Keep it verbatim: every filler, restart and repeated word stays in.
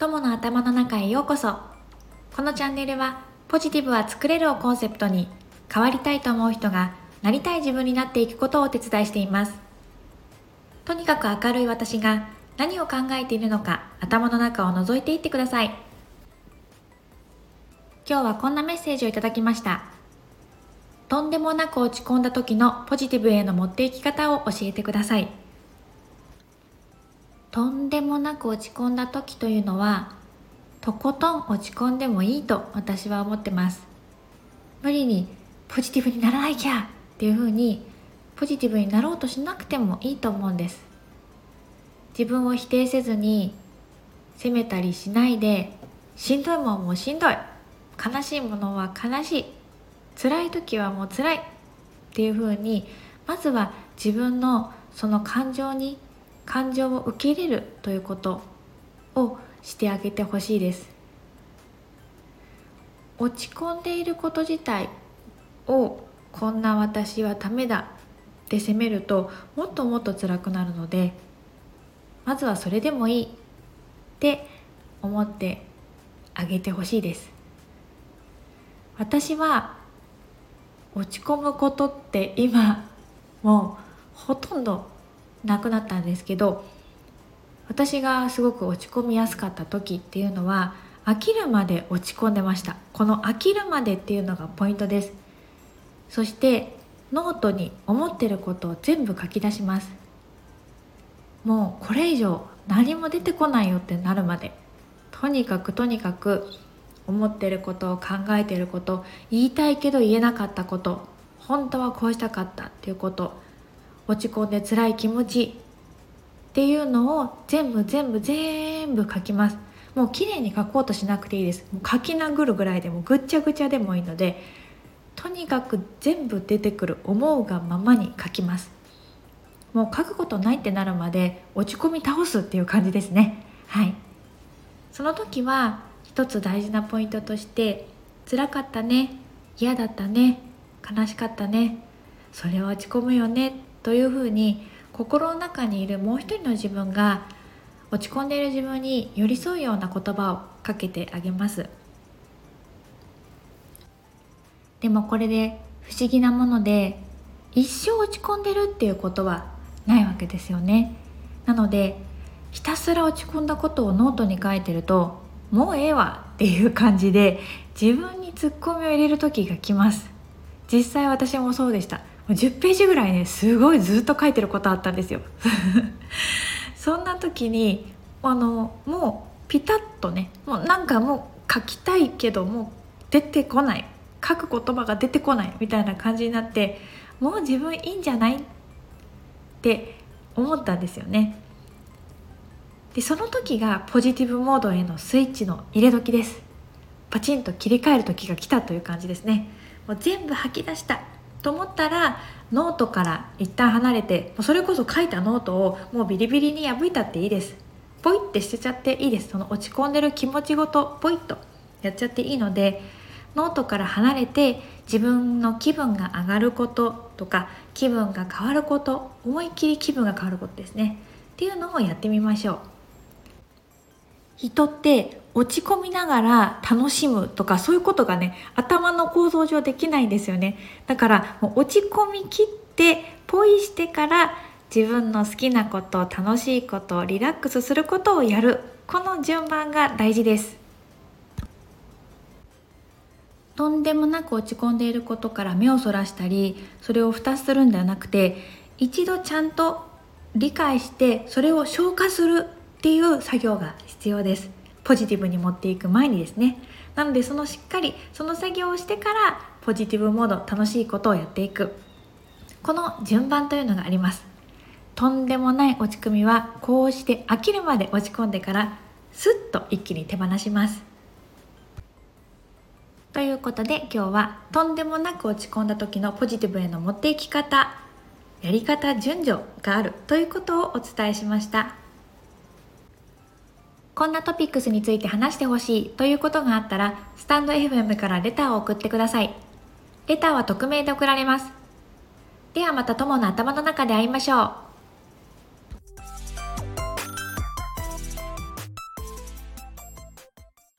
友の頭の中へようこそ。このチャンネルはポジティブは作れるをコンセプトに、変わりたいと思う人がなりたい自分になっていくことをお手伝いしています。とにかく明るい私が何を考えているのか、頭の中を覗いていってください。今日はこんなメッセージをいただきました。とんでもなく落ち込んだ時のポジティブへの持っていき方を教えてください。とんでもなく落ち込んだ時というのは、とことん落ち込んでもいいと私は思ってます。無理にポジティブにならなきゃっていうふうに、ポジティブになろうとしなくてもいいと思うんです。自分を否定せずに、責めたりしないで、しんどいもんもしんどい、悲しいものは悲しい、辛い時はもう辛いっていうふうに、まずは自分のその感情に感情を受け入れるということをしてあげてほしいです。落ち込んでいること自体を、こんな私はダメだって責めると、もっともっと辛くなるので、まずはそれでもいいって思ってあげてほしいです。私は落ち込むことって今もうほとんどなくなったんですけど、私がすごく落ち込みやすかった時っていうのは、飽きるまで落ち込んでました。この飽きるまでっていうのがポイントです。そしてノートに思ってることを全部書き出します。もうこれ以上何も出てこないよってなるまで、とにかくとにかく思ってることを、考えてること、言いたいけど言えなかったこと、本当はこうしたかったっていうこと、落ち込んで辛い気持ちっていうのを全部全部全部書きます。もう綺麗に書こうとしなくていいです。もう書き殴るぐらいでも、ぐっちゃぐちゃでもいいので、とにかく全部出てくる思うがままに書きます。もう書くことないってなるまで落ち込み倒すっていう感じですね。はい。その時は一つ大事なポイントとして、辛かったね、嫌だったね、悲しかったね、それは落ち込むよねというふうに、心の中にいるもう一人の自分が、落ち込んでいる自分に寄り添うような言葉をかけてあげます。でもこれで不思議なもので、一生落ち込んでるっていうことはないわけですよね。なのでひたすら落ち込んだことをノートに書いてると、もうええわっていう感じで自分にツッコミを入れる時が来ます。実際私もそうでした。じゅうページぐらいね、すごいずっと書いてることあったんですよそんな時にあのもうピタッとね、もうなんかもう書きたいけどもう出てこない、書く言葉が出てこないみたいな感じになって、もう自分いいんじゃないって思ったんですよね。で、その時がポジティブモードへのスイッチの入れ時です。パチンと切り替える時が来たという感じですね。もう全部吐き出したと思ったら、ノートから一旦離れて、それこそ書いたノートをもうビリビリに破いたっていいです。ポイって捨てちゃっていいです。その落ち込んでる気持ちごとポイっとやっちゃっていいので、ノートから離れて、自分の気分が上がることとか、気分が変わること、思いっきり気分が変わることですねっていうのをやってみましょう。人って落ち込みながら楽しむとか、そういうことがね、頭の構造上できないんですよね。だからもう落ち込み切ってポイしてから、自分の好きなこと、楽しいこと、リラックスすることをやる、この順番が大事です。とんでもなく落ち込んでいることから目をそらしたり、それを蓋するんではなくて、一度ちゃんと理解してそれを消化するっていう作業が必要です。ポジティブに持っていく前にですね。なので、そのしっかりその作業をしてから、ポジティブモード、楽しいことをやっていく、この順番というのがあります。とんでもない落ち込みはこうして飽きるまで落ち込んでから、スッと一気に手放します。ということで、今日はとんでもなく落ち込んだ時のポジティブへの持っていき方、やり方、順序があるということをお伝えしました。こんなトピックスについて話してほしいということがあったら、スタンド エフエム からレターを送ってください。レターは匿名で送られます。ではまた友の頭の中で会いましょう。